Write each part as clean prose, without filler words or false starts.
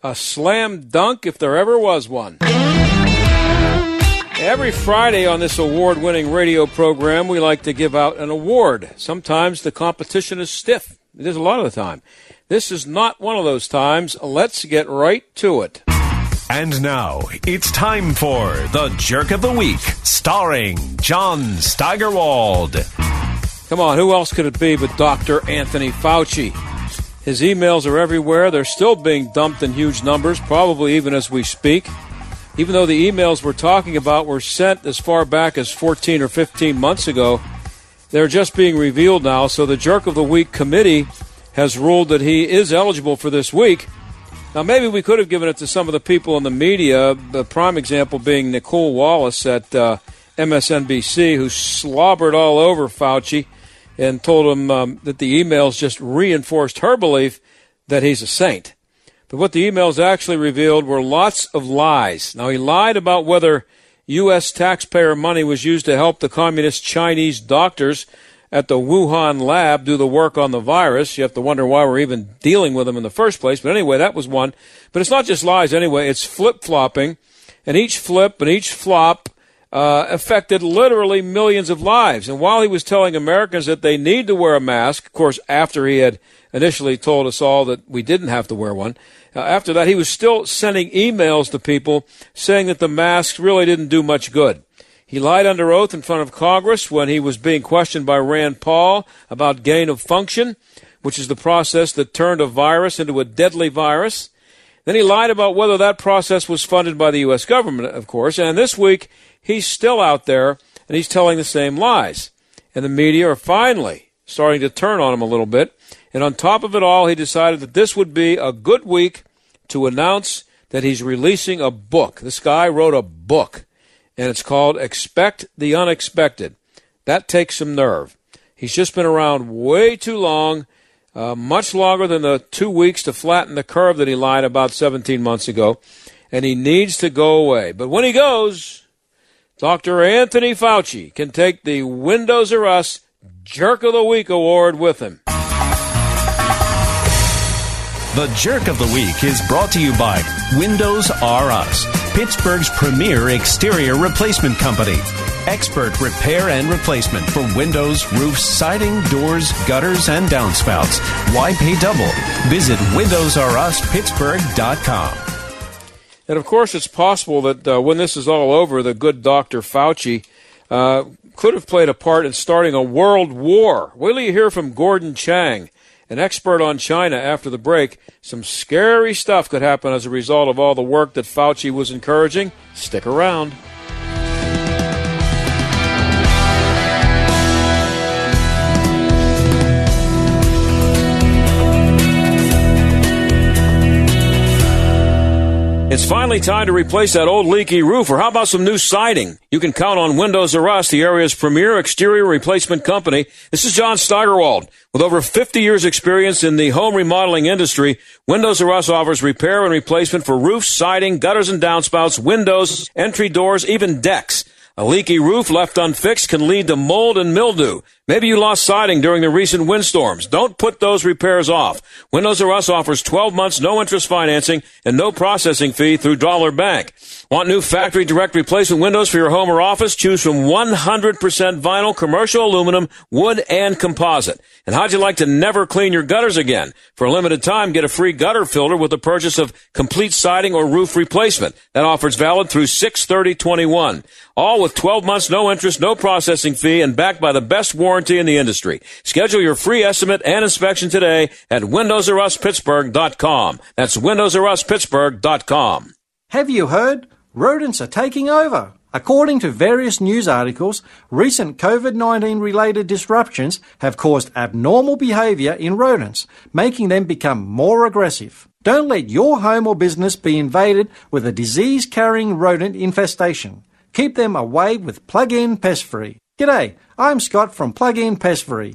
A slam dunk if there ever was one. Every Friday on this award-winning radio program, we like to give out an award. Sometimes the competition is stiff. It is a lot of the time. This is not one of those times. Let's get right to it. And now, it's time for The Jerk of the Week, starring John Steigerwald. Come on, who else could it be but Dr. Anthony Fauci? His emails are everywhere. They're still being dumped in huge numbers, probably even as we speak. Even though the emails we're talking about were sent as far back as 14 or 15 months ago, they're just being revealed now. So the Jerk of the Week committee has ruled that he is eligible for this week. Now, maybe we could have given it to some of the people in the media, the prime example being Nicole Wallace at MSNBC, who slobbered all over Fauci and told him that the emails just reinforced her belief that he's a saint. But what the emails actually revealed were lots of lies. Now, he lied about whether U.S. taxpayer money was used to help the communist Chinese doctors at the Wuhan lab do the work on the virus. You have to wonder why we're even dealing with them in the first place. But anyway, that was one. But it's not just lies anyway. It's flip-flopping. And each flip and each flop affected literally millions of lives. And while he was telling Americans that they need to wear a mask, of course, after he had initially told us all that we didn't have to wear one, after that he was still sending emails to people saying that the masks really didn't do much good. He lied under oath in front of Congress when he was being questioned by Rand Paul about gain of function, which is the process that turned a virus into a deadly virus. Then he lied about whether that process was funded by the U.S. government, of course. And this week, he's still out there, and he's telling the same lies. And the media are finally starting to turn on him a little bit. And on top of it all, he decided that this would be a good week to announce that he's releasing a book. This guy wrote a book. And it's called Expect the Unexpected. That takes some nerve. He's just been around way too long, much longer than the 2 weeks to flatten the curve that he lied about 17 months ago, and he needs to go away. But when he goes, Dr. Anthony Fauci can take the Windows or Us Jerk of the Week award with him. The Jerk of the Week is brought to you by Windows R Us, Pittsburgh's premier exterior replacement company. Expert repair and replacement for windows, roofs, siding, doors, gutters, and downspouts. Why pay double? Visit WindowsRUsPittsburgh.com. And, of course, it's possible that when this is all over, the good Dr. Fauci could have played a part in starting a world war. Wait till you hear from Gordon Chang, an expert on China, after the break. Some scary stuff could happen as a result of all the work that Fauci was encouraging. Stick around. It's finally time to replace that old leaky roof, or how about some new siding? You can count on Windows or Us, the area's premier exterior replacement company. This is John Steigerwald. With over 50 years' experience in the home remodeling industry, Windows or Us offers repair and replacement for roofs, siding, gutters and downspouts, windows, entry doors, even decks. A leaky roof left unfixed can lead to mold and mildew. Maybe you lost siding during the recent windstorms. Don't put those repairs off. Windows R Us offers 12 months no-interest financing and no processing fee through Dollar Bank. Want new factory direct replacement windows for your home or office? Choose from 100% vinyl, commercial aluminum, wood, and composite. And how'd you like to never clean your gutters again? For a limited time, get a free gutter filter with the purchase of complete siding or roof replacement. That offer's valid through 6/30/21. All with 12 months, no interest, no processing fee, and backed by the best warranty in the industry. Schedule your free estimate and inspection today at WindowsRUsPittsburgh.com. That's WindowsRUsPittsburgh.com. Have you heard? Rodents are taking over. According to various news articles, recent COVID-19 related disruptions have caused abnormal behavior in rodents, making them become more aggressive. Don't let your home or business be invaded with a disease-carrying rodent infestation. Keep them away with Plug-In Pest Free. G'day, I'm Scott from Plug-In Pest Free.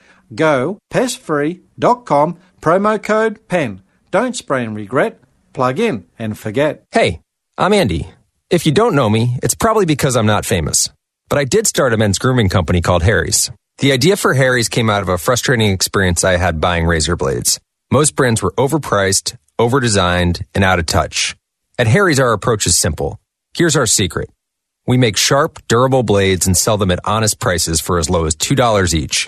gopestfree.com, promo code PEN. Don't spray and regret, plug in and forget. Hey, I'm Andy. If you don't know me, it's probably because I'm not famous. But I did start a men's grooming company called Harry's. The idea for Harry's came out of a frustrating experience I had buying razor blades. Most brands were overpriced, overdesigned, and out of touch. At Harry's, our approach is simple. Here's our secret. We make sharp, durable blades and sell them at honest prices for as low as $2 each.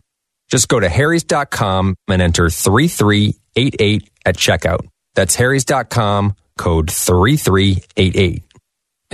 Just go to harrys.com and enter 3388 at checkout. That's harrys.com, code 3388.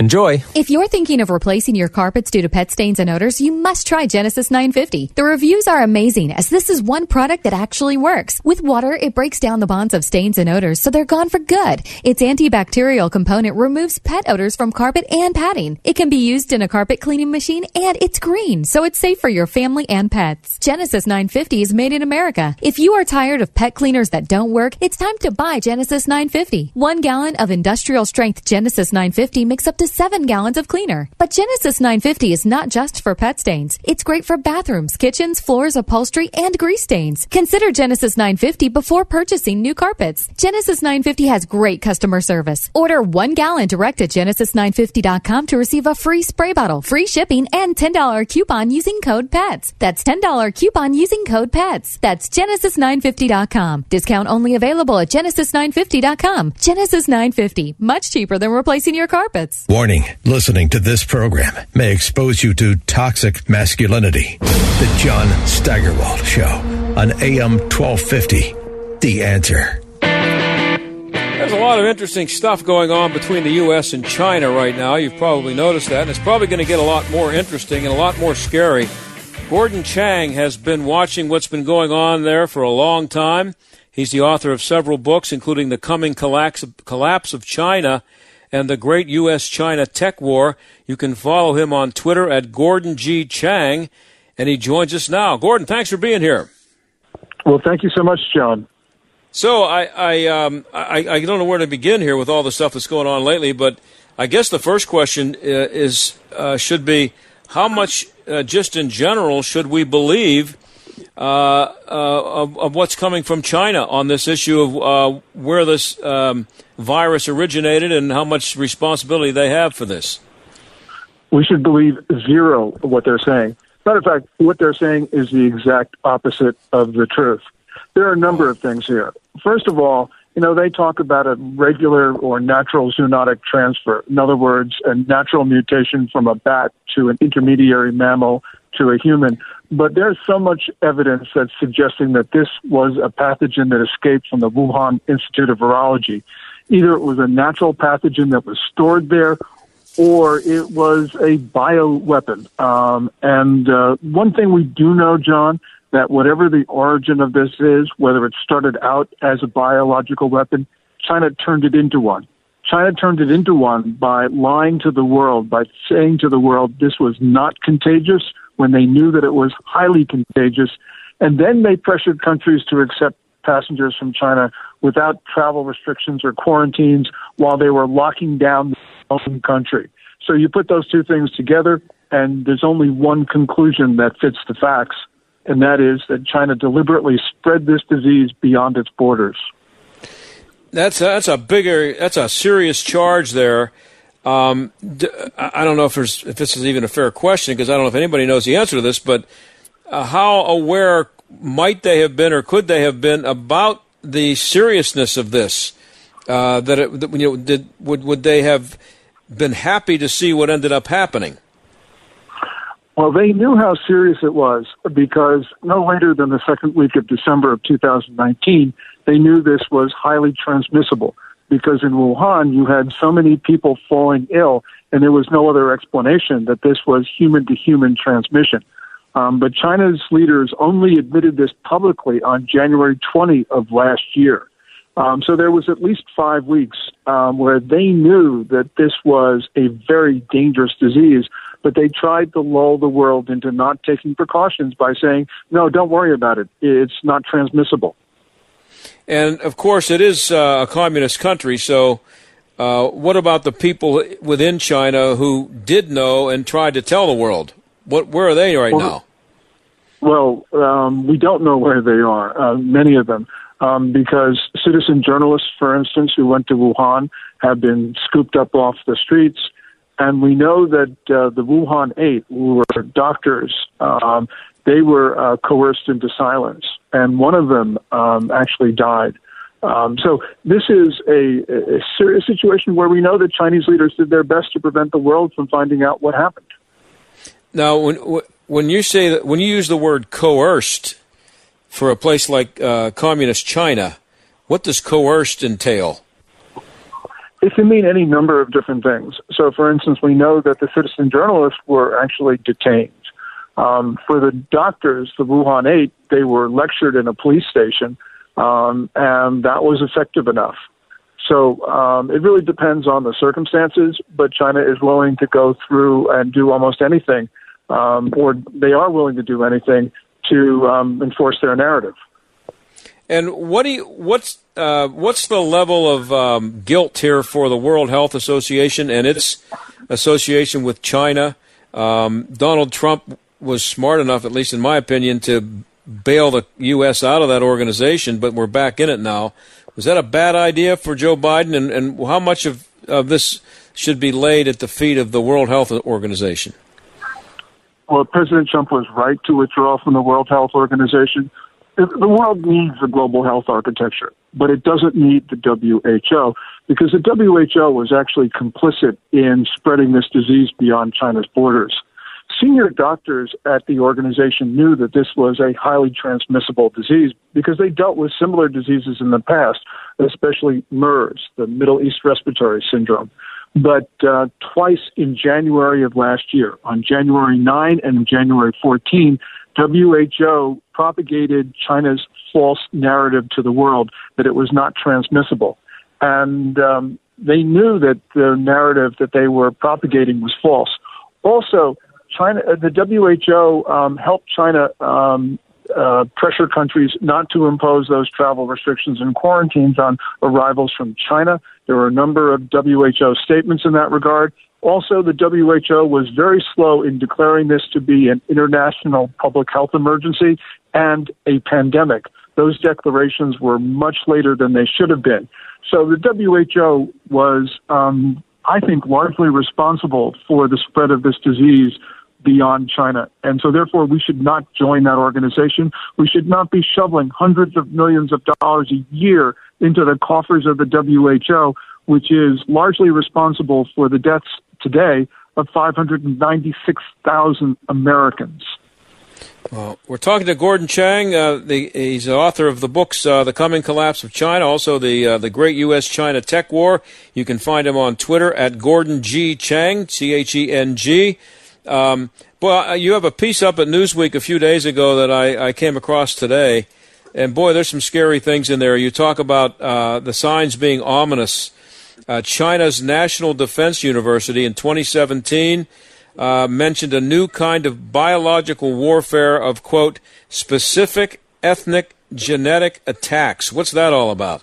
Enjoy. If you're thinking of replacing your carpets due to pet stains and odors, you must try Genesis 950. The reviews are amazing, as this is one product that actually works. With water, it breaks down the bonds of stains and odors, so they're gone for good. Its antibacterial component removes pet odors from carpet and padding. It can be used in a carpet cleaning machine, and it's green, so it's safe for your family and pets. Genesis 950 is made in America. If you are tired of pet cleaners that don't work, it's time to buy Genesis 950. 1 gallon of industrial-strength Genesis 950 makes up to 7 gallons of cleaner. But Genesis 950 is not just for pet stains. It's great for bathrooms, kitchens, floors, upholstery, and grease stains. Consider Genesis 950 before purchasing new carpets. Genesis 950 has great customer service. Order 1 gallon direct at Genesis950.com to receive a free spray bottle, free shipping, and $10 coupon using code PETS. That's $10 coupon using code PETS. That's Genesis950.com. Discount only available at Genesis950.com. Genesis 950, much cheaper than replacing your carpets. Warning, listening to this program may expose you to toxic masculinity. The John Steigerwald Show on AM 1250, The Answer. There's a lot of interesting stuff going on between the U.S. and China right now. You've probably noticed that, and it's probably going to get a lot more interesting and a lot more scary. Gordon Chang has been watching what's been going on there for a long time. He's the author of several books, including The Coming Collapse of China and the Great U.S.-China Tech War. You can follow him on Twitter at Gordon G. Chang, and he joins us now. Gordon, thanks for being here. Well, thank you so much, John. So I don't know where to begin here with all the stuff that's going on lately, but I guess the first question should be how much, just in general, should we believe of what's coming from China on this issue of where this virus originated and how much responsibility they have for this? We should believe zero of what they're saying. Matter of fact, what they're saying is the exact opposite of the truth. There are a number of things here. First of all, they talk about a regular or natural zoonotic transfer. In other words, a natural mutation from a bat to an intermediary mammal to a human. But there's so much evidence that's suggesting that this was a pathogen that escaped from the Wuhan Institute of Virology. Either it was a natural pathogen that was stored there, or it was a bioweapon. One thing we do know, John, that whatever the origin of this is, whether it started out as a biological weapon, China turned it into one. China turned it into one by lying to the world, by saying to the world this was not contagious when they knew that it was highly contagious. And then they pressured countries to accept passengers from China without travel restrictions or quarantines while they were locking down their own country. So you put those two things together, And there's only one conclusion that fits the facts, and that is that China deliberately spread this disease beyond its borders. That's a serious charge there. I don't know if this is even a fair question, because I don't know if anybody knows the answer to this, but how aware might they have been, or could they have been, about the seriousness of this? Would they have been happy to see what ended up happening? Well, they knew how serious it was, because no later than the second week of December of 2019, they knew this was highly transmissible, because in Wuhan, you had so many people falling ill, and there was no other explanation that this was human-to-human transmission. But China's leaders only admitted this publicly on January 20 of last year. So there was at least 5 weeks where they knew that this was a very dangerous disease, but they tried to lull the world into not taking precautions by saying, no, don't worry about it. It's not transmissible. And, of course, it is a communist country, so what about the people within China who did know and tried to tell the world? Where are they now? Well, we don't know where they are, many of them. Because citizen journalists, for instance, who went to Wuhan have been scooped up off the streets. And we know that the Wuhan Eight, who were doctors, they were coerced into silence. And one of them actually died. So this is a serious situation where we know that Chinese leaders did their best to prevent the world from finding out what happened. Now, when you use the word coerced, for a place like communist China, what does coerced entail? It can mean any number of different things. So, for instance, we know that the citizen journalists were actually detained. For the doctors, the Wuhan Eight, they were lectured in a police station, and that was effective enough. So it really depends on the circumstances, but China is willing to go through and do almost anything, or they are willing to do anything to enforce their narrative. And what's the level of guilt here for the World Health Organization and its association with China? Donald Trump was smart enough, at least in my opinion, to bail the U.S. out of that organization, but we're back in it now. Was that a bad idea for Joe Biden, and how much of this should be laid at the feet of the World Health Organization? Well, President Trump was right to withdraw from the World Health Organization. The world needs a global health architecture, but it doesn't need the WHO, because the WHO was actually complicit in spreading this disease beyond China's borders. Senior doctors at the organization knew that this was a highly transmissible disease because they dealt with similar diseases in the past, especially MERS, the Middle East Respiratory Syndrome. But twice in January of last year, on January 9 and January 14, WHO propagated China's false narrative to the world that it was not transmissible. And they knew that the narrative that they were propagating was false. Also, China, the WHO helped China pressure countries not to impose those travel restrictions and quarantines on arrivals from China. There were a number of WHO statements in that regard. Also, the WHO was very slow in declaring this to be an international public health emergency and a pandemic. Those declarations were much later than they should have been. So the WHO was, I think, largely responsible for the spread of this disease beyond China. And so therefore, we should not join that organization. We should not be shoveling hundreds of millions of dollars a year into the coffers of the WHO, which is largely responsible for the deaths today of 596,000 Americans. Well, we're talking to Gordon Chang. He's the author of the books The Coming Collapse of China, also the Great U.S.-China Tech War. You can find him on Twitter at Gordon G. Chang, C-H-E-N-G. Well, you have a piece up at Newsweek a few days ago that I came across today, and boy, there's some scary things in there. You talk about the signs being ominous. China's National Defense University in 2017 mentioned a new kind of biological warfare of, quote, specific ethnic genetic attacks. What's that all about?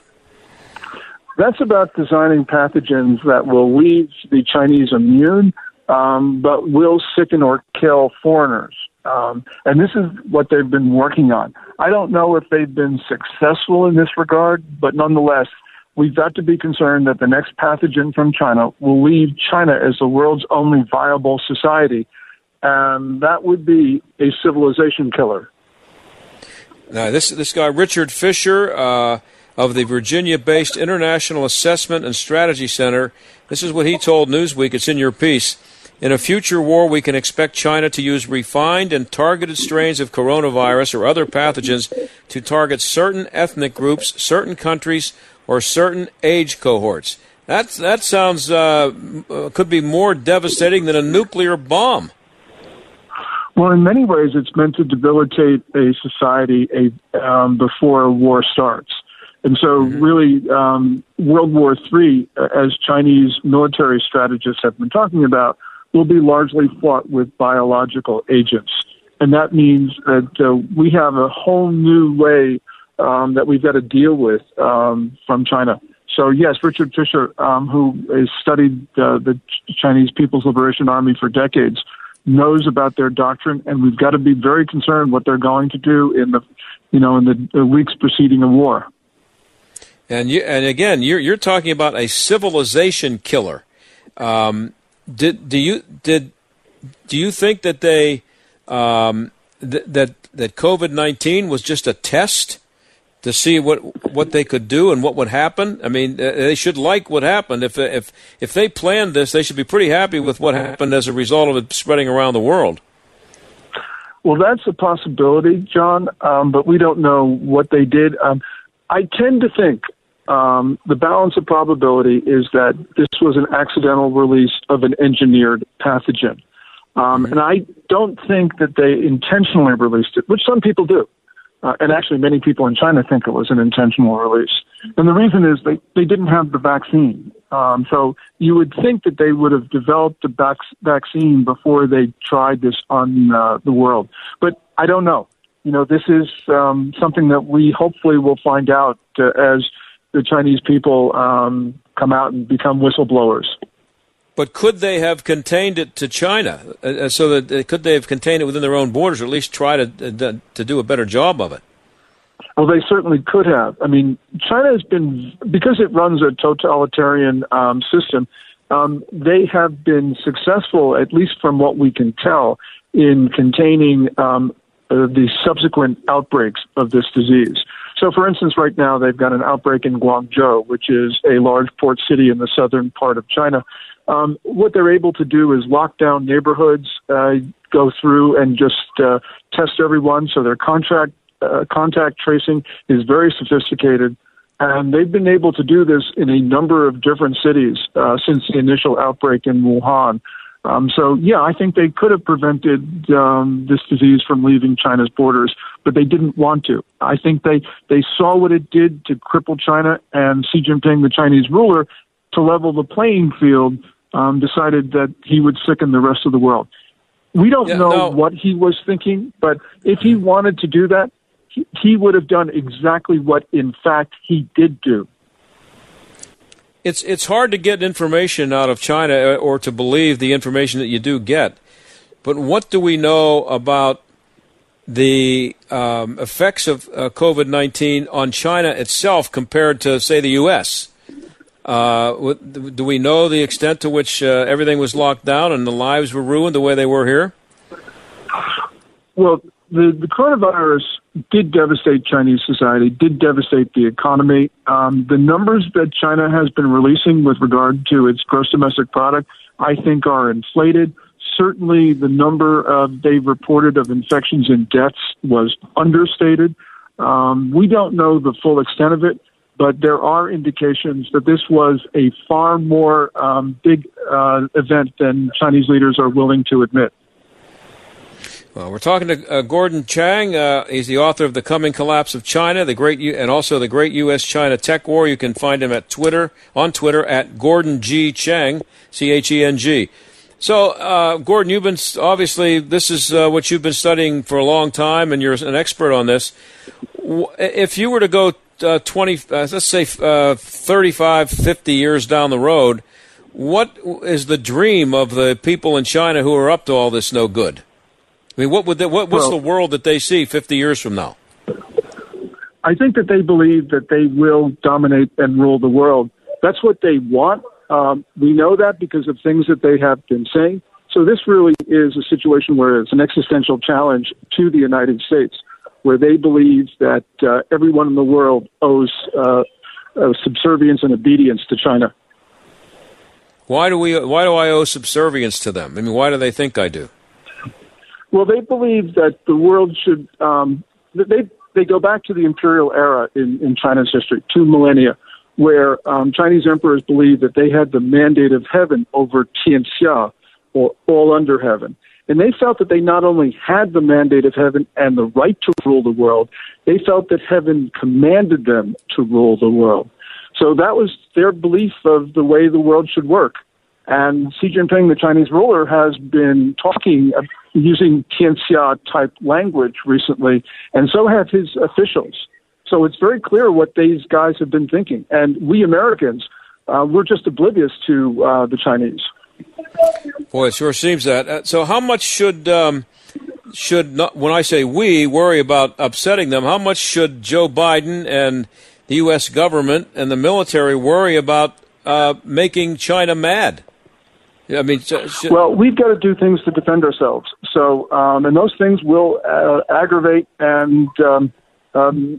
That's about designing pathogens that will leave the Chinese immune but will sicken or kill foreigners. And this is what they've been working on. I don't know if they've been successful in this regard, but nonetheless, we've got to be concerned that the next pathogen from China will leave China as the world's only viable society, and that would be a civilization killer. Now, this guy, Richard Fisher, of the Virginia-based International Assessment and Strategy Center, this is what he told Newsweek. It's in your piece. In a future war, we can expect China to use refined and targeted strains of coronavirus or other pathogens to target certain ethnic groups, certain countries, or certain age cohorts. That sounds could be more devastating than a nuclear bomb. Well, in many ways, it's meant to debilitate a society before a war starts. And so really, World War III, as Chinese military strategists have been talking about, will be largely fought with biological agents. And that means that we have a whole new way that we've got to deal with from China. So, yes, Richard Fisher, who has studied the Chinese People's Liberation Army for decades, knows about their doctrine, and we've got to be very concerned what they're going to do in the weeks preceding a war. And again, you're talking about a civilization killer. Do you think that they that COVID-19 was just a test to see what they could do and what would happen? I mean, they should like what happened. If they planned this, they should be pretty happy with what happened as a result of it spreading around the world. Well, that's a possibility, John. But we don't know what they did. I tend to think the balance of probability is that this was an accidental release of an engineered pathogen. And I don't think that they intentionally released it, which some people do. And actually, many people in China think it was an intentional release. And the reason is they didn't have the vaccine. So you would think that they would have developed the vaccine before they tried this on the world. But I don't know. You know, this is something that we hopefully will find out as the Chinese people come out and become whistleblowers. But could they have contained it to China? So that could they have contained it within their own borders, or at least try to do a better job of it? Well, they certainly could have. I mean, China has been, because it runs a totalitarian system, they have been successful, at least from what we can tell, in containing the subsequent outbreaks of this disease. So, for instance, right now they've got an outbreak in Guangzhou, which is a large port city in the southern part of China. What they're able to do is lock down neighborhoods, go through and just test everyone. So their contact tracing is very sophisticated. And they've been able to do this in a number of different cities since the initial outbreak in Wuhan. So, yeah, I think they could have prevented this disease from leaving China's borders, but they didn't want to. I think they saw what it did to cripple China, and Xi Jinping, the Chinese ruler, to level the playing field, decided that he would sicken the rest of the world. We don't know what he was thinking, but if he wanted to do that, he would have done exactly what, in fact, he did do. It's hard to get information out of China or to believe the information that you do get. But what do we know about the effects of COVID-19 on China itself compared to, say, the U.S.? Do we know the extent to which everything was locked down and the lives were ruined the way they were here? Well, the coronavirus did devastate Chinese society, did devastate the economy. The numbers that China has been releasing with regard to its gross domestic product, I think, are inflated. Certainly, the number they've reported of infections and deaths was understated. We don't know the full extent of it, but there are indications that this was a far more big event than Chinese leaders are willing to admit. Well, we're talking to Gordon Chang. He's the author of The Coming Collapse of China, The Great U.S.-China Tech War. You can find him on Twitter at Gordon G. Chang, C-H-E-N-G. So, Gordon, you've been obviously this is what you've been studying for a long time, and you're an expert on this. If you were to go 35, 50 years down the road, What is the dream of the people in China who are up to all this no good? I mean, what's the world that they see 50 years from now? I think that they believe that they will dominate and rule the world. That's what they want. We know that because of things that they have been saying. So this really is a situation where it's an existential challenge to the United States, where they believe that everyone in the world owes subservience and obedience to China. Why do I owe subservience to them? I mean, why do they think I do? Well, they believe that the world should They go back to the imperial era in China's history, 2 millennia, where Chinese emperors believed that they had the mandate of heaven over Tianxia, or all under heaven. And they felt that they not only had the mandate of heaven and the right to rule the world, they felt that heaven commanded them to rule the world. So that was their belief of the way the world should work. And Xi Jinping, the Chinese ruler, has been talking using Tianxia-type language recently, and so have his officials. So it's very clear what these guys have been thinking. And we Americans, we're just oblivious to the Chinese. Boy, it sure seems that. So how much should when I say we, worry about upsetting them, how much should Joe Biden and the U.S. government and the military worry about making China mad? I mean, well, we've got to do things to defend ourselves. So, and those things will aggravate and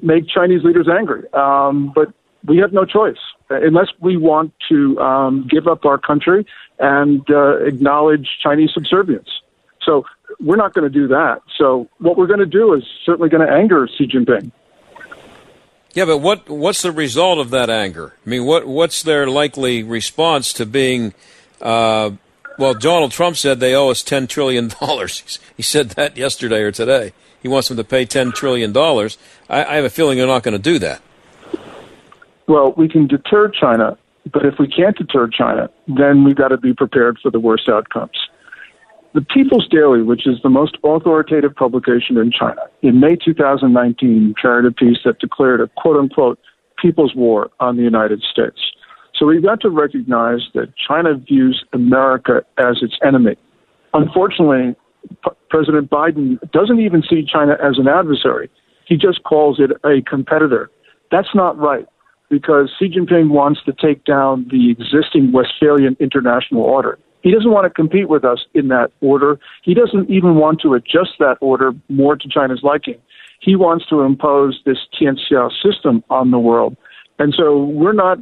make Chinese leaders angry. But we have no choice unless we want to give up our country and acknowledge Chinese subservience. So we're not going to do that. So what we're going to do is certainly going to anger Xi Jinping. Yeah, but what's the result of that anger? I mean, what's their likely response to being? Well, Donald Trump said they owe us $10 trillion. He said that yesterday or today. He wants them to pay $10 trillion. I have a feeling they're not going to do that. Well, we can deter China, but if we can't deter China, then we've got to be prepared for the worst outcomes. The People's Daily, which is the most authoritative publication in China, in May 2019, chaired a piece that declared a quote-unquote people's war on the United States. So we've got to recognize that China views America as its enemy. Unfortunately, President Biden doesn't even see China as an adversary. He just calls it a competitor. That's not right, because Xi Jinping wants to take down the existing Westphalian international order. He doesn't want to compete with us in that order. He doesn't even want to adjust that order more to China's liking. He wants to impose this Tianxia system on the world. And so we're not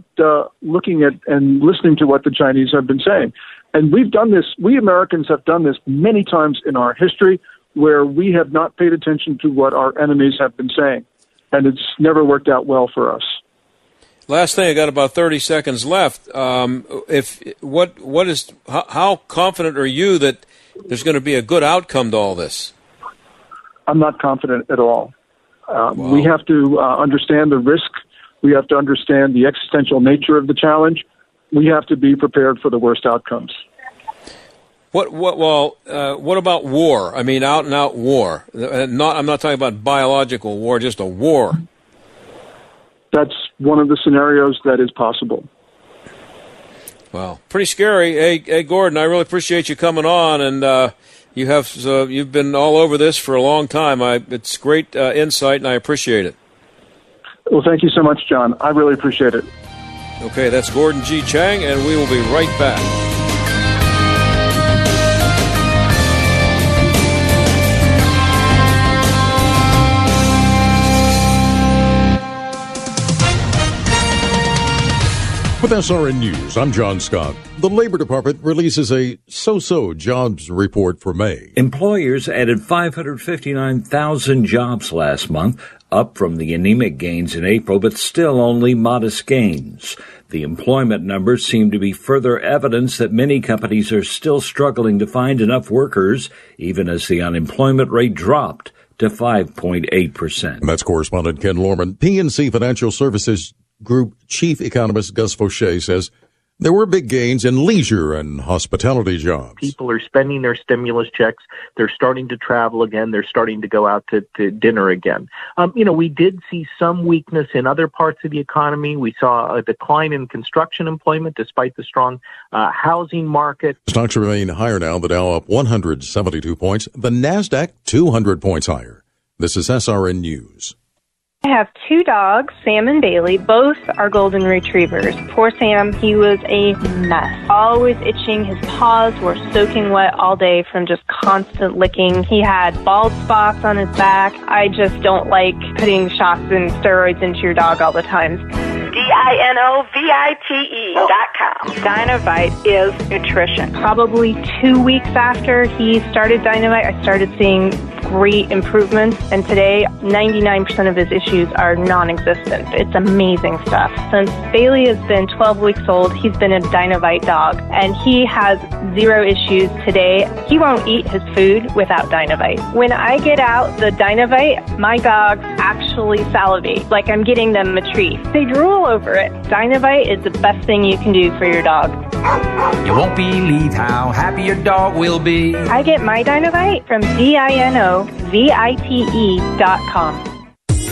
looking at and listening to what the Chinese have been saying. And we've done this, we Americans have done this many times in our history where we have not paid attention to what our enemies have been saying. And it's never worked out well for us. Last thing, I got about 30 seconds left. How confident are you that there's going to be a good outcome to all this? I'm not confident at all. Wow. We have to understand the risk. We have to understand the existential nature of the challenge. We have to be prepared for the worst outcomes. What about war? I mean, out-and-out war. I'm not talking about biological war, just a war. That's one of the scenarios that is possible. Wow. Pretty scary. Hey, Gordon, I really appreciate you coming on, and you've been all over this for a long time. It's great insight, and I appreciate it. Well, thank you so much, John. I really appreciate it. Okay, that's Gordon G. Chang, and we will be right back. With SRN News, I'm John Scott. The Labor Department releases a so-so jobs report for May. Employers added 559,000 jobs last month, up from the anemic gains in April, but still only modest gains. The employment numbers seem to be further evidence that many companies are still struggling to find enough workers, even as the unemployment rate dropped to 5.8%. That's correspondent Ken Lorman. PNC Financial Services Group Chief Economist Gus Fauché says There were big gains in leisure and hospitality jobs. People are spending their stimulus checks. They're starting to travel again. They're starting to go out to dinner again. We did see some weakness in other parts of the economy. We saw a decline in construction employment despite the strong housing market. Stocks remain higher now. The Dow up 172 points. The NASDAQ 200 points higher. This is SRN News. I have two dogs, Sam and Bailey. Both are golden retrievers. Poor Sam, he was a mess. Always itching. His paws were soaking wet all day from just constant licking. He had bald spots on his back. I just don't like putting shots and steroids into your dog all the time. DINOVITE.com. Dinovite is nutrition. Probably 2 weeks after he started Dinovite, I started seeing great improvements, and today 99% of his issues are non-existent. It's amazing stuff. Since Bailey has been 12 weeks old, he's been a Dinovite dog, and he has zero issues today. He won't eat his food without Dinovite. When I get out the Dinovite, my dogs actually salivate, like I'm getting them a treat. They drool over it. Dinovite is the best thing you can do for your dog. You won't believe how happy your dog will be. I get my Dinovite from DINOVITE.com.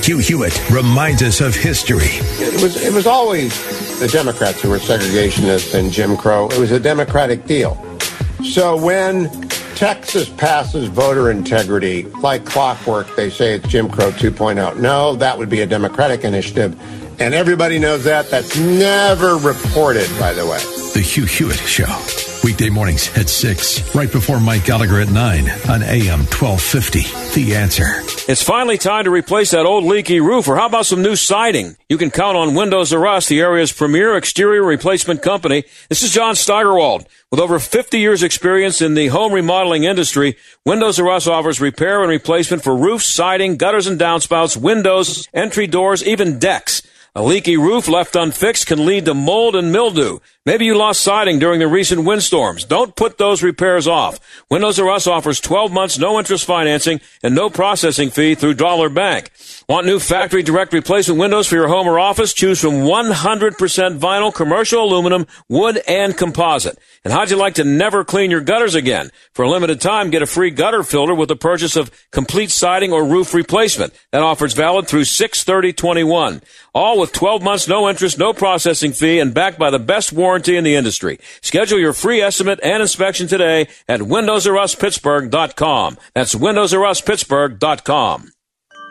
Hugh Hewitt reminds us of history. It was always the Democrats who were segregationists and Jim Crow. It was a Democratic deal. So when Texas passes voter integrity like clockwork, they say it's Jim Crow 2.0. No, that would be a Democratic initiative. And everybody knows that. That's never reported, by the way. The Hugh Hewitt Show. Weekday mornings at 6, right before Mike Gallagher at 9 on AM 1250. The Answer. It's finally time to replace that old leaky roof, or how about some new siding? You can count on Windows or Us, the area's premier exterior replacement company. This is John Steigerwald. With over 50 years' experience in the home remodeling industry, Windows or Us offers repair and replacement for roofs, siding, gutters and downspouts, windows, entry doors, even decks. A leaky roof left unfixed can lead to mold and mildew. Maybe you lost siding during the recent windstorms. Don't put those repairs off. Windows R Us offers 12 months no-interest financing and no processing fee through Dollar Bank. Want new factory direct replacement windows for your home or office? Choose from 100% vinyl, commercial aluminum, wood, and composite. And how'd you like to never clean your gutters again? For a limited time, get a free gutter filter with the purchase of complete siding or roof replacement. That offer's valid through 6/30/21. All with 12 months, no interest, no processing fee, and backed by the best warranty in the industry. Schedule your free estimate and inspection today at WindowsRUsPittsburgh.com. That's WindowsRUsPittsburgh.com.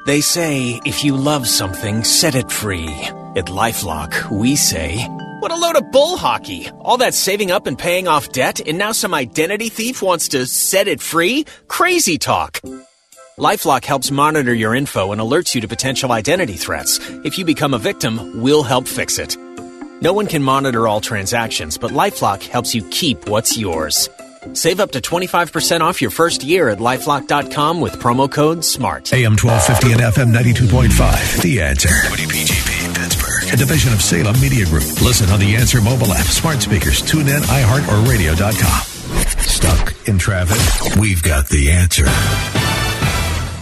They say if you love something, set it free. At LifeLock, we say, what a load of bull hockey. All that saving up and paying off debt, and now some identity thief wants to set it free? Crazy talk. LifeLock helps monitor your info and alerts you to potential identity threats. If you become a victim, we'll help fix it. No one can monitor all transactions, but LifeLock helps you keep what's yours. Save up to 25% off your first year at LifeLock.com with promo code SMART. AM 1250 and FM 92.5. The Answer. WPGP Pittsburgh, a division of Salem Media Group. Listen on the Answer mobile app, smart speakers, tune in, iHeart, or radio.com. Stuck in traffic? We've got the answer.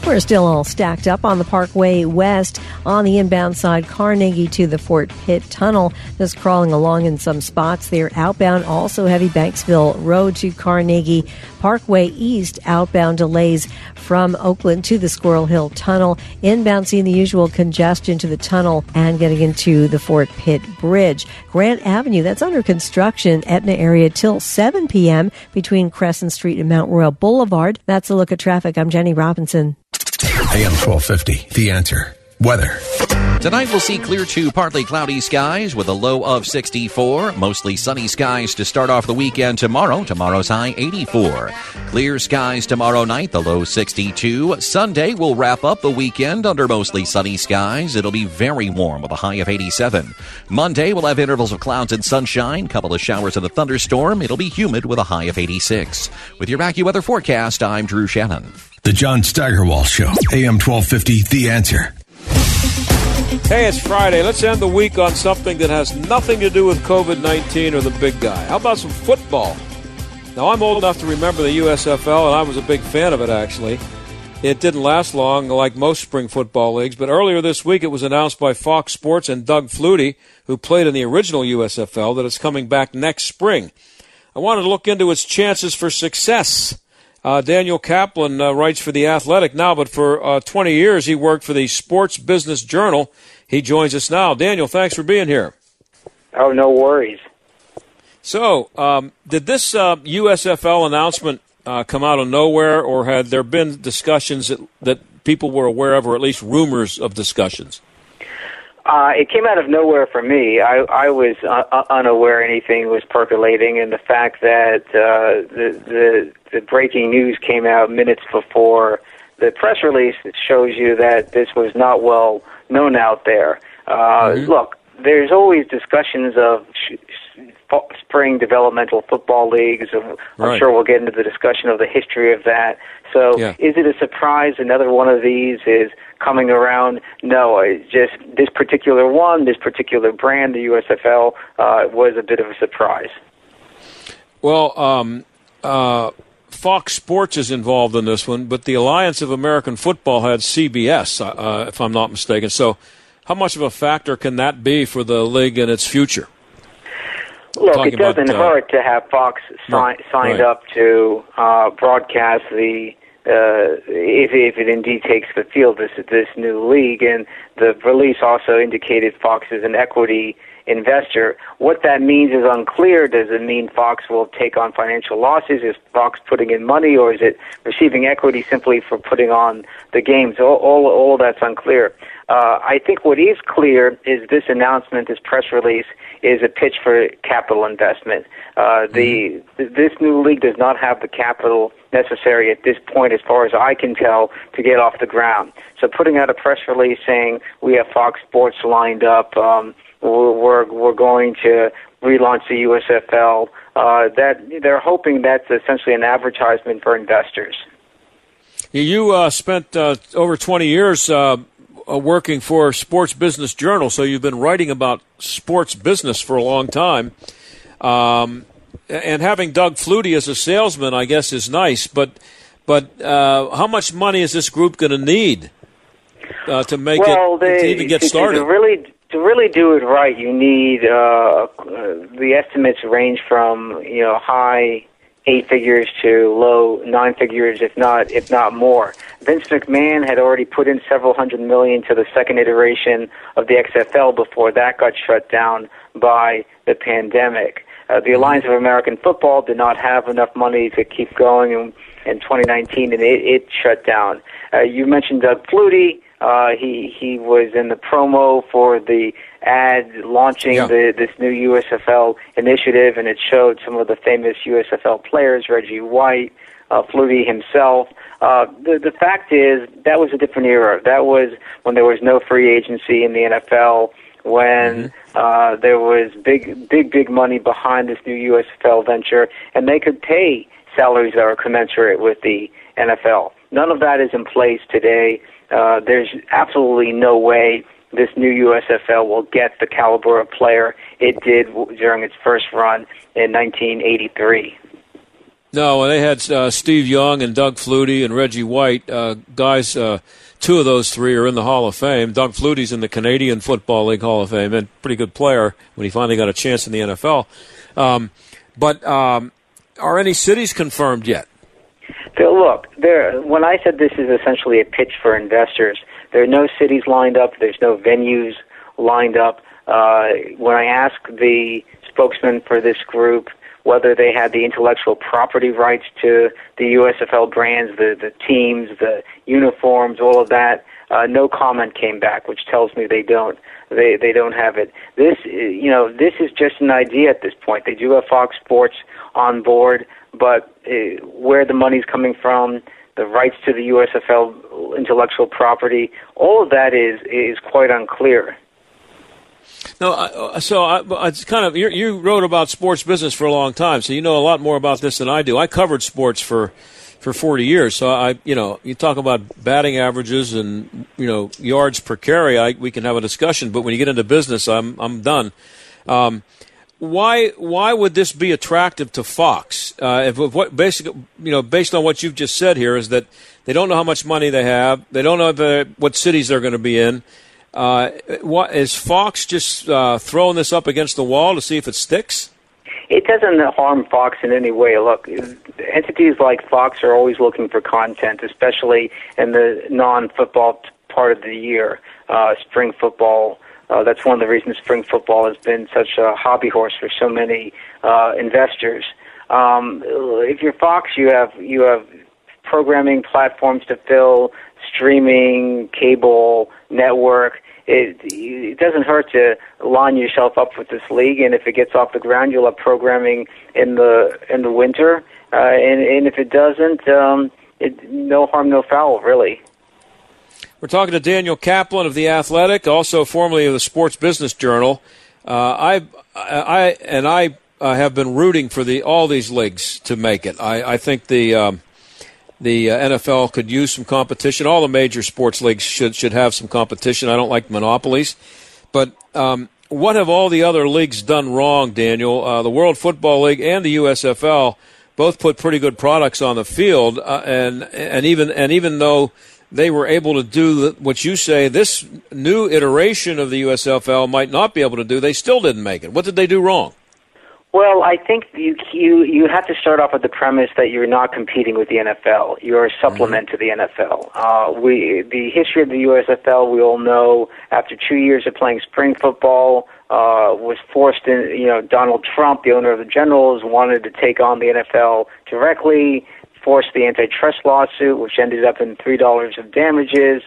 We're still all stacked up on the Parkway West on the inbound side, Carnegie to the Fort Pitt Tunnel. Just crawling along in some spots there. Outbound, also heavy Banksville Road to Carnegie. Parkway East, outbound delays from Oakland to the Squirrel Hill Tunnel. Inbound, seeing the usual congestion to the tunnel and getting into the Fort Pitt Bridge. Grant Avenue, that's under construction, Etna area till 7 p.m. between Crescent Street and Mount Royal Boulevard. That's a look at traffic. I'm Jenny Robinson. AM 1250, The Answer. Weather. Tonight we'll see clear to partly cloudy skies with a low of 64. Mostly sunny skies to start off the weekend tomorrow. Tomorrow's high 84. Clear skies tomorrow night, the low 62. Sunday will wrap up the weekend under mostly sunny skies. It'll be very warm with a high of 87. Monday we'll have intervals of clouds and sunshine, couple of showers and a thunderstorm. It'll be humid with a high of 86. With your AccuWeather forecast, I'm Drew Shannon. The John Steigerwald Show. AM 1250, The Answer. Hey, it's Friday. Let's end the week on something that has nothing to do with COVID-19 or the big guy. How about some football? Now, I'm old enough to remember the USFL, and I was a big fan of it, actually. It didn't last long, like most spring football leagues, but earlier this week it was announced by Fox Sports and Doug Flutie, who played in the original USFL, that it's coming back next spring. I wanted to look into its chances for success. Daniel Kaplan writes for The Athletic now, but for 20 years he worked for the Sports Business Journal. He joins us now. Daniel, thanks for being here. Oh, no worries. So, did this USFL announcement come out of nowhere, or had there been discussions that people were aware of, or at least rumors of discussions? It came out of nowhere for me. I was unaware anything was percolating, and the fact that the breaking news came out minutes before the press release shows you that this was not well known out there. Look, there's always discussions of spring developmental football leagues. I'm sure we'll get into the discussion of the history of that. So is it a surprise another one of these is coming around? No, it's just this particular one, this particular brand, the USFL, was a bit of a surprise. Well, Fox Sports is involved in this one, but the Alliance of American Football had CBS, if I'm not mistaken. So how much of a factor can that be for the league and its future? Look, it doesn't hurt to have Fox signed up to broadcast the if it indeed takes the field, this new league. And the release also indicated Fox is an equity investor. What that means is unclear. Does it mean Fox will take on financial losses? Is Fox putting in money, or is it receiving equity simply for putting on the games? All that's unclear. I think what is clear is this announcement, this press release, is a pitch for capital investment. This new league does not have the capital necessary at this point, as far as I can tell, to get off the ground. So putting out a press release saying we have Fox Sports lined up, we're going to relaunch the USFL, that they're hoping that's essentially an advertisement for investors. You spent over 20 years working for Sports Business Journal, so you've been writing about sports business for a long time. And having Doug Flutie as a salesman, I guess, is nice, but how much money is this group going to need to make to even get started? To really do it right, you need the estimates range from high 8 figures to low 9 figures, if not more. Vince McMahon had already put in several $100 million to the second iteration of the XFL before that got shut down by the pandemic. The Alliance of American Football did not have enough money to keep going in 2019, and it shut down. You mentioned Doug Flutie. He was in the promo for the ad launching this new USFL initiative, and it showed some of the famous USFL players, Reggie White, Flutie himself. The fact is that was a different era. That was when there was no free agency in the NFL, when there was big money behind this new USFL venture, and they could pay salaries that are commensurate with the NFL. None of that is in place today. There's absolutely no way this new USFL will get the caliber of player it did during its first run in 1983. No, they had Steve Young and Doug Flutie and Reggie White. Guys, two of those three are in the Hall of Fame. Doug Flutie's in the Canadian Football League Hall of Fame, and pretty good player when he finally got a chance in the NFL. But are any cities confirmed yet? So look, when I said this is essentially a pitch for investors, there are no cities lined up. There's no venues lined up. When I asked the spokesman for this group whether they had the intellectual property rights to the USFL brands, the teams, the uniforms, all of that, no comment came back, which tells me they don't. They don't have it. This is just an idea at this point. They do have Fox Sports on board, but where the money's coming from, the rights to the USFL intellectual property, all of that is quite unclear. It's kind of you wrote about sports business for a long time, so you know a lot more about this than I do. I covered sports for 40 years, so you talk about batting averages and yards per carry. We can have a discussion, but when you get into business, I'm done. Why would this be attractive to Fox? Based on what you've just said here, is that they don't know how much money they have. They don't know what cities they're going to be in. Is Fox just throwing this up against the wall to see if it sticks? It doesn't harm Fox in any way. Look, entities like Fox are always looking for content, especially in the non-football part of the year, spring football. That's one of the reasons spring football has been such a hobby horse for so many investors. If you're Fox, you have programming platforms to fill, streaming, cable, network. It doesn't hurt to line yourself up with this league, and if it gets off the ground, you'll have programming in the winter. And if it doesn't, no harm, no foul, really. We're talking to Daniel Kaplan of The Athletic, also formerly of the Sports Business Journal. I have been rooting for all these leagues to make it. I think the NFL could use some competition. All the major sports leagues should have some competition. I don't like monopolies. But what have all the other leagues done wrong, Daniel? The World Football League and the USFL both put pretty good products on the field, and even though they were able to do what you say this new iteration of the USFL might not be able to do, they still didn't make it. What did they do wrong? Well, I think you have to start off with the premise that you're not competing with the NFL. You're a supplement to the NFL. The history of the USFL, we all know, after 2 years of playing spring football, was forced in, Donald Trump, the owner of the Generals, wanted to take on the NFL directly, forced the antitrust lawsuit, which ended up in $3 of damages,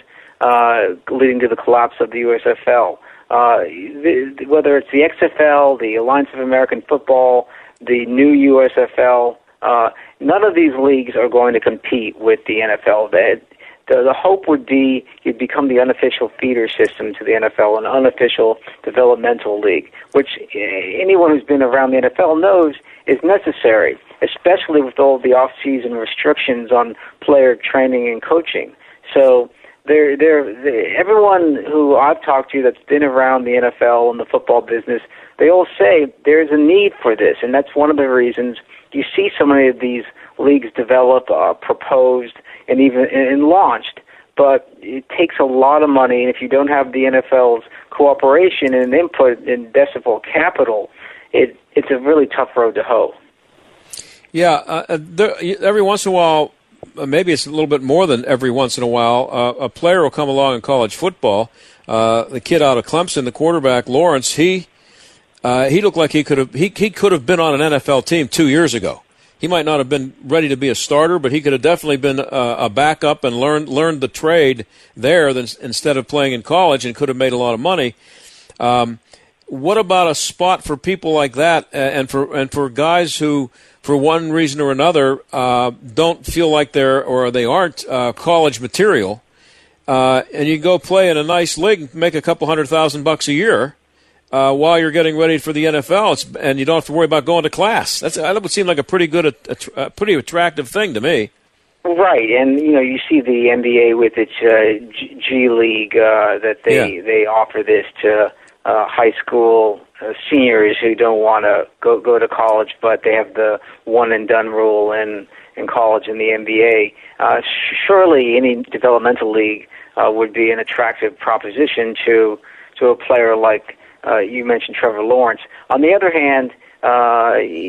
leading to the collapse of the USFL. Whether it's the XFL, the Alliance of American Football, the new USFL, none of these leagues are going to compete with the NFL. The hope would be you'd become the unofficial feeder system to the NFL, an unofficial developmental league, which anyone who's been around the NFL knows is necessary, especially with all the off-season restrictions on player training and coaching. So everyone who I've talked to that's been around the NFL and the football business, they all say there's a need for this, and that's one of the reasons you see so many of these leagues developed, proposed, and even launched. But it takes a lot of money, and if you don't have the NFL's cooperation and input and decibel capital, it's a really tough road to hoe. Yeah, every once in a while, maybe it's a little bit more than every once in a while, a player will come along in college football. The kid out of Clemson, the quarterback Lawrence, he looked like he could have been on an NFL team 2 years ago. He might not have been ready to be a starter, but he could have definitely been a backup and learned the trade there instead of playing in college, and could have made a lot of money. What about a spot for people like that, and for guys who, for one reason or another, don't feel like they aren't college material, and you go play in a nice league and make a couple $100,000 a year while you're getting ready for the NFL, and you don't have to worry about going to class. That would seem like a pretty good, pretty attractive thing to me. Right, and you see the NBA with its G League that they offer this to high school seniors who don't want to go to college, but they have the one-and-done rule in college in the NBA. Surely any developmental league would be an attractive proposition to a player like you mentioned, Trevor Lawrence. On the other hand, he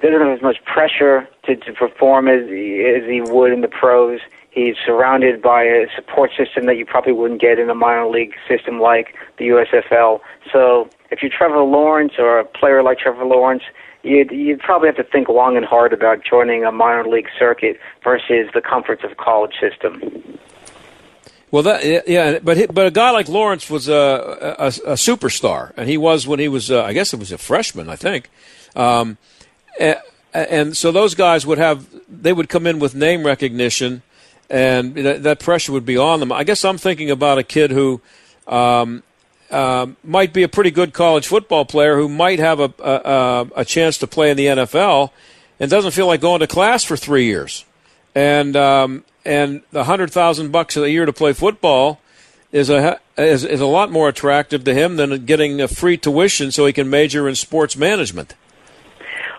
doesn't have as much pressure to perform as he would in the pros. He's surrounded by a support system that you probably wouldn't get in a minor league system like the USFL. So if you're Trevor Lawrence or a player like Trevor Lawrence, you'd probably have to think long and hard about joining a minor league circuit versus the comforts of college system. Well, but a guy like Lawrence was a superstar, and he was when he was I guess it was a freshman, I think. And so those guys would come in with name recognition, and that pressure would be on them. I guess I'm thinking about a kid who might be a pretty good college football player who might have a chance to play in the NFL and doesn't feel like going to class for 3 years. And the $100,000 a year to play football is a lot more attractive to him than getting a free tuition so he can major in sports management.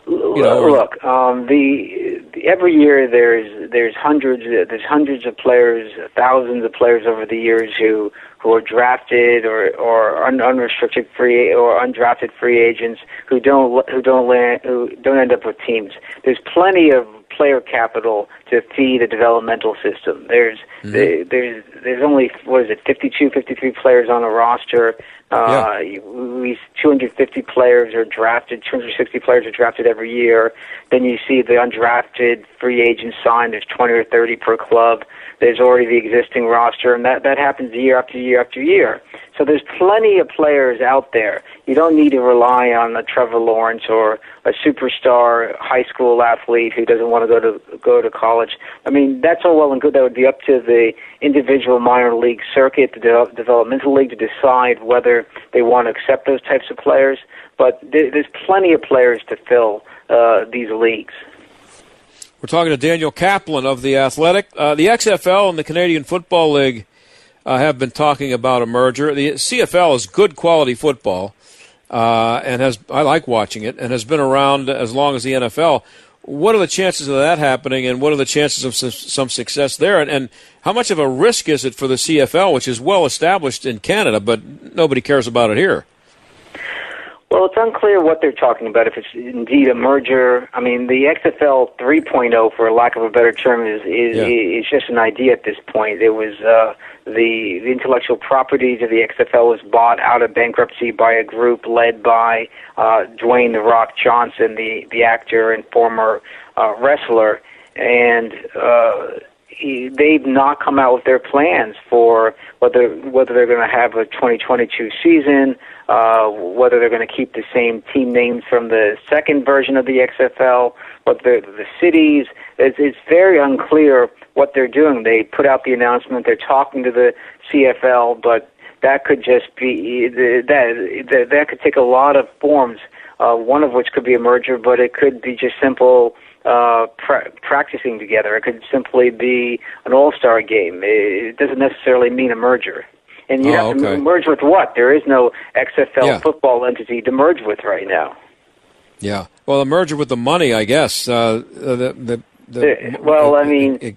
You know, look, every year there's hundreds of players, thousands of players over the years who are drafted or unrestricted free or undrafted free agents who don't end up with teams. There's plenty of player capital to feed a developmental system. There's only 53 players on a roster. We 250 players are drafted. 260 players are drafted every year. Then you see the undrafted free agents signed. There's 20 or 30 per club. There's already the existing roster, and that happens year after year after year. So there's plenty of players out there. You don't need to rely on a Trevor Lawrence or a superstar high school athlete who doesn't want to go to college. I mean, that's all well and good. That would be up to the individual minor league circuit, the developmental league, to decide whether they want to accept those types of players. But there's plenty of players to fill these leagues. We're talking to Daniel Kaplan of The Athletic. The XFL and the Canadian Football League have been talking about a merger. The CFL is good quality football, I like watching it, and has been around as long as the NFL. What are the chances of that happening, and what are the chances of some success there? And how much of a risk is it for the CFL, which is well established in Canada, but nobody cares about it here? Well, it's unclear what they're talking about, if it's indeed a merger. I mean, the XFL 3.0, for lack of a better term, is just an idea at this point. It was the intellectual property to the XFL was bought out of bankruptcy by a group led by Dwayne "The Rock" Johnson, the actor and former wrestler, and they've not come out with their plans for whether they're going to have a 2022 season, whether they're going to keep the same team names from the second version of the XFL, but the cities. It's very unclear what they're doing. They put out the announcement. They're talking to the CFL, but that could just be that could take a lot of forms. One of which could be a merger, but it could be just simple practicing together. It could simply be an all-star game. It doesn't necessarily mean a merger. And you have to merge with what? There is no XFL football entity to merge with right now. Yeah. Well, a merger with the money, I guess. You have the CFL. It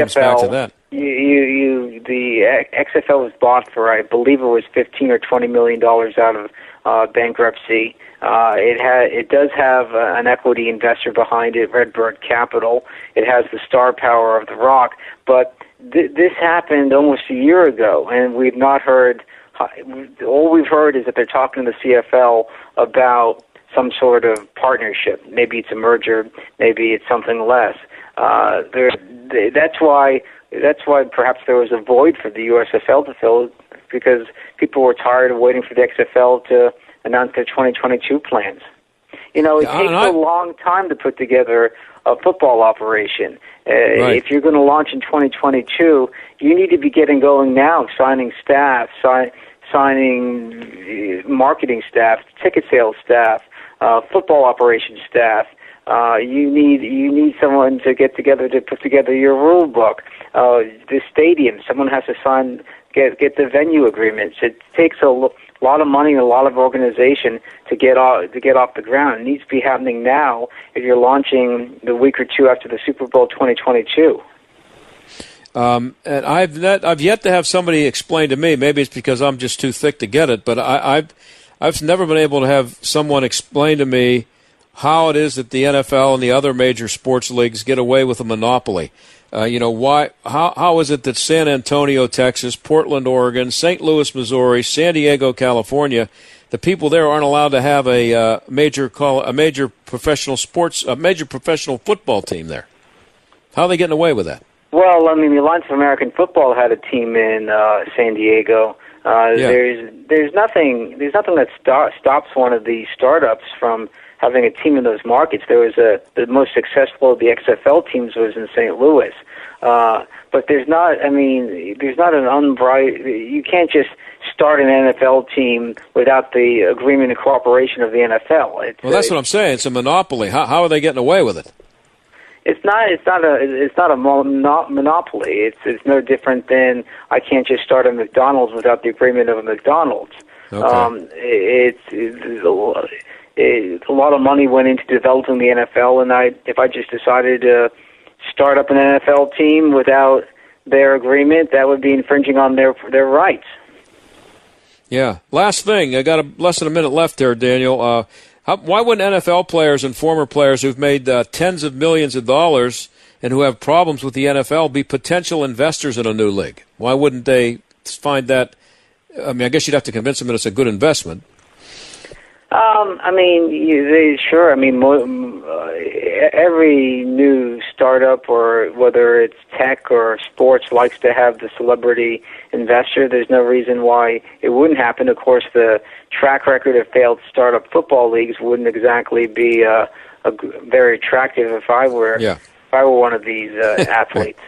comes back to that. The XFL was bought for, I believe it was $15 or $20 million out of bankruptcy. It does have an equity investor behind it, Redbird Capital. It has the star power of The Rock, but this happened almost a year ago, and we've not heard. All we've heard is that they're talking to the CFL about some sort of partnership. Maybe it's a merger. Maybe it's something less. That's why perhaps there was a void for the USFL to fill, because people were tired of waiting for the XFL to announce their 2022 plans. You know, it takes a long time to put together a football operation. Right. If you're going to launch in 2022, you need to be getting going now, signing staff, signing marketing staff, ticket sales staff, football operations staff. You need someone to get together to put together your rule book. The stadium, someone has to get the venue agreements. It takes a lot of money and a lot of organization to get off the ground. It needs to be happening now if you're launching the week or two after the Super Bowl 2022. And I've yet to have somebody explain to me. Maybe it's because I'm just too thick to get it, but I've never been able to have someone explain to me how it is that the NFL and the other major sports leagues get away with a monopoly. Why? How is it that San Antonio, Texas, Portland, Oregon, St. Louis, Missouri, San Diego, California, the people there aren't allowed to have a major professional football team there? How are they getting away with that? Well, I mean, the Alliance of American Football had a team in San Diego. There's nothing that stops one of these startups from having a team in those markets. There was the most successful of the XFL teams was in St. Louis. But there's not an you can't just start an NFL team without the agreement and cooperation of the NFL. Well, that's what I'm saying. It's a monopoly. How are they getting away with it? It's not a monopoly. It's no different than I can't just start a McDonald's without the agreement of a McDonald's. Okay. A lot of money went into developing the NFL, and if I just decided to start up an NFL team without their agreement, that would be infringing on their rights. Yeah. Last thing, I got less than a minute left there, Daniel. Why wouldn't NFL players and former players who've made tens of millions of dollars and who have problems with the NFL be potential investors in a new league? Why wouldn't they find that? I mean, I guess you'd have to convince them that it's a good investment. Sure. I mean, every new startup, or whether it's tech or sports, likes to have the celebrity investor. There's no reason why it wouldn't happen. Of course, the track record of failed startup football leagues wouldn't exactly be very attractive if I were one of these athletes.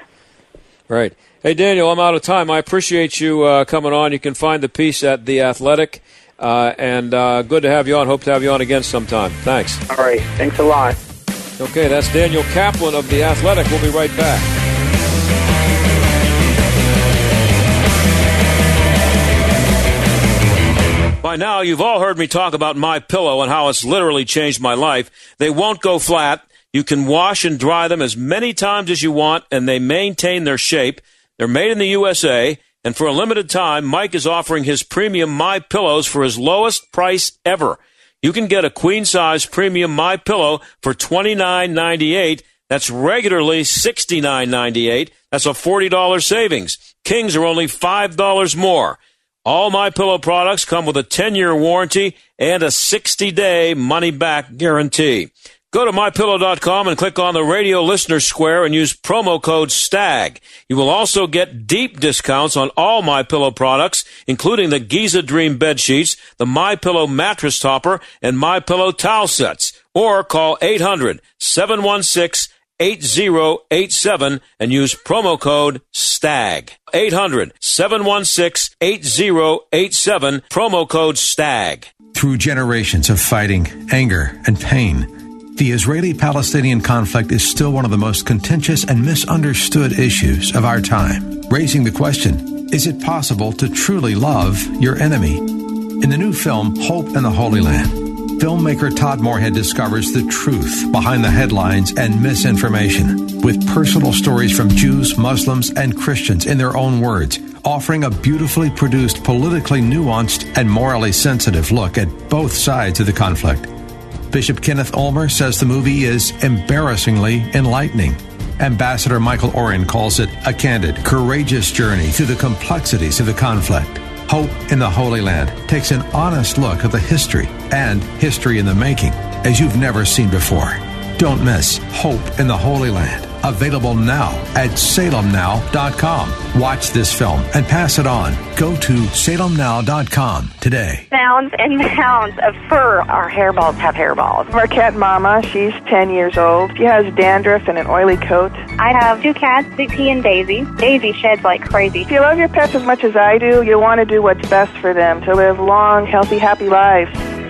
Right. Hey, Daniel, I'm out of time. I appreciate you coming on. You can find the piece at The Athletic. And good to have you on. Hope to have you on again sometime. Thanks. All right. Thanks a lot. Okay, that's Daniel Kaplan of The Athletic. We'll be right back. By now, you've all heard me talk about MyPillow and how it's literally changed my life. They won't go flat. You can wash and dry them as many times as you want, and they maintain their shape. They're made in the USA. And for a limited time, Mike is offering his premium MyPillows for his lowest price ever. You can get a queen-size premium MyPillow for $29.98. That's regularly $69.98. That's a $40 savings. Kings are only $5 more. All MyPillow products come with a 10-year warranty and a 60-day money-back guarantee. Go to MyPillow.com and click on the radio listener square and use promo code STAG. You will also get deep discounts on all MyPillow products, including the Giza Dream bed sheets, the MyPillow mattress topper, and MyPillow towel sets. Or call 800-716-8087 and use promo code STAG. 800-716-8087, promo code STAG. Through generations of fighting, anger, and pain, the Israeli-Palestinian conflict is still one of the most contentious and misunderstood issues of our time, raising the question, is it possible to truly love your enemy? In the new film, Hope in the Holy Land, filmmaker Todd Moorhead discovers the truth behind the headlines and misinformation, with personal stories from Jews, Muslims, and Christians in their own words, offering a beautifully produced, politically nuanced, and morally sensitive look at both sides of the conflict. Bishop Kenneth Ulmer says the movie is embarrassingly enlightening. Ambassador Michael Oren calls it a candid, courageous journey through the complexities of the conflict. Hope in the Holy Land takes an honest look at the history and history in the making as you've never seen before. Don't miss Hope in the Holy Land. Available now at SalemNow.com. Watch this film and pass it on. Go to SalemNow.com today. Mounds and mounds of fur. Our hairballs have hairballs. Our cat Mama, she's 10 years old. She has dandruff and an oily coat. I have two cats, Ziki and Daisy. Daisy sheds like crazy. If you love your pets as much as I do, you'll want to do what's best for them to live long, healthy, happy lives.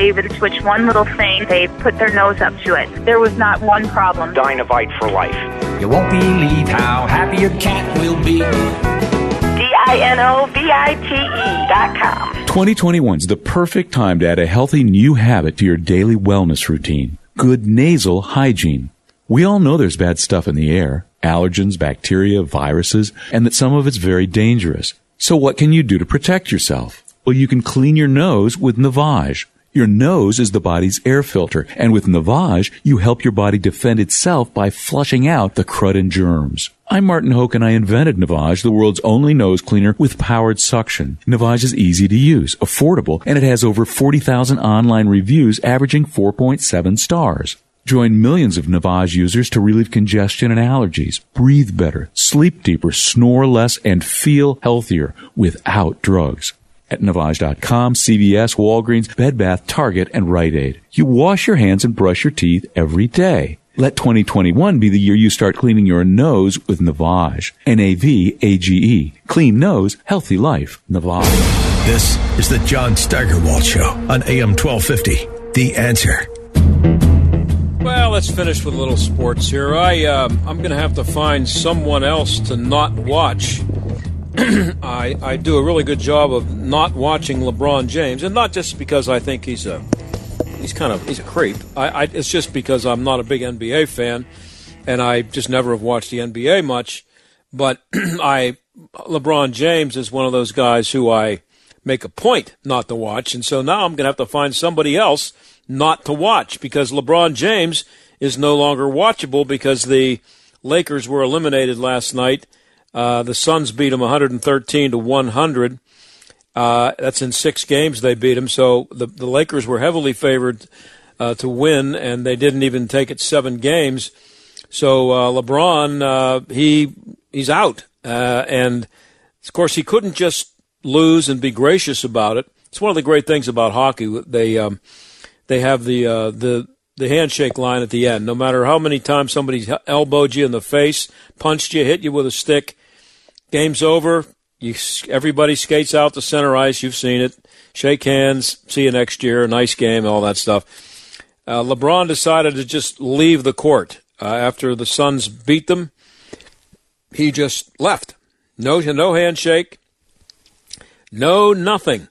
even switch one little thing, they put their nose up to it. There was not one problem. Dinovite for life. You won't believe how happy your cat will be. DINOVITE.com. 2021's the perfect time to add a healthy new habit to your daily wellness routine. Good nasal hygiene. We all know there's bad stuff in the air. Allergens, bacteria, viruses, and that some of it's very dangerous. So what can you do to protect yourself? Well, you can clean your nose with Navage. Your nose is the body's air filter, and with Navage, you help your body defend itself by flushing out the crud and germs. I'm Martin Hoke, and I invented Navage, the world's only nose cleaner with powered suction. Navage is easy to use, affordable, and it has over 40,000 online reviews averaging 4.7 stars. Join millions of Navage users to relieve congestion and allergies, breathe better, sleep deeper, snore less, and feel healthier without drugs. At Navage.com, CVS, Walgreens, Bed Bath, Target, and Rite Aid. You wash your hands and brush your teeth every day. Let 2021 be the year you start cleaning your nose with Navage. N-A-V-A-G-E. Clean nose, healthy life. Navage. This is the John Steigerwald Show on AM 1250. The Answer. Well, let's finish with a little sports here. I'm going to have to find someone else to not watch. I do a really good job of not watching LeBron James, and not just because I think he's a creep. It's just because I'm not a big NBA fan, and I just never have watched the NBA much. But LeBron James is one of those guys who I make a point not to watch, and so now I'm going to have to find somebody else not to watch, because LeBron James is no longer watchable because the Lakers were eliminated last night. The Suns beat them 113-100. That's in 6 games they beat them. So the Lakers were heavily favored to win, and they didn't even take it 7 games. So LeBron, he's out. And, of course, he couldn't just lose and be gracious about it. It's one of the great things about hockey. They have the handshake line at the end. No matter how many times somebody's elbowed you in the face, punched you, hit you with a stick, game's over. Everybody skates out to center ice. You've seen it. Shake hands. See you next year. Nice game. All that stuff. LeBron decided to just leave the court after the Suns beat them. He just left. No handshake. No nothing.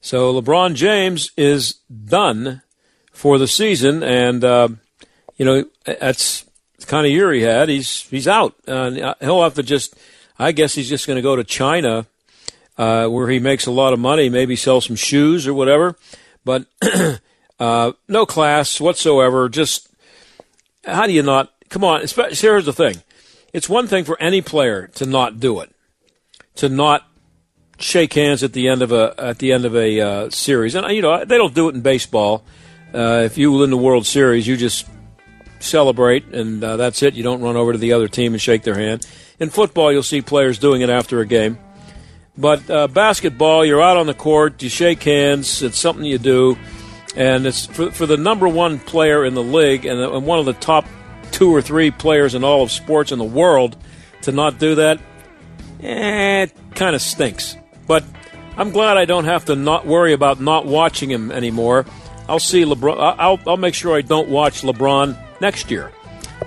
So LeBron James is done for the season, and that's the kind of year he had. He's out. He'll have to just, I guess he's just going to go to China, where he makes a lot of money, maybe sell some shoes or whatever. But no class whatsoever. Just how do you not? Come on. Here's the thing: it's one thing for any player to not do it, to not shake hands at the end of a series, and they don't do it in baseball. If you win the World Series, you just celebrate, and that's it. You don't run over to the other team and shake their hand. In football, you'll see players doing it after a game. But basketball, you're out on the court, you shake hands. It's something you do, and it's for the number one player in the league and one of the top 2 or 3 players in all of sports in the world to not do that. It kind of stinks. But I'm glad I don't have to not worry about not watching him anymore. I'll see LeBron. I'll make sure I don't watch LeBron next year.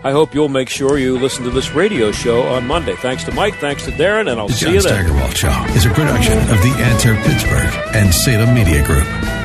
I hope you'll make sure you listen to this radio show on Monday. Thanks to Mike. Thanks to Darren. And I'll see you then. The John Steigerwald Show is a production of The Answer Pittsburgh and Salem Media Group.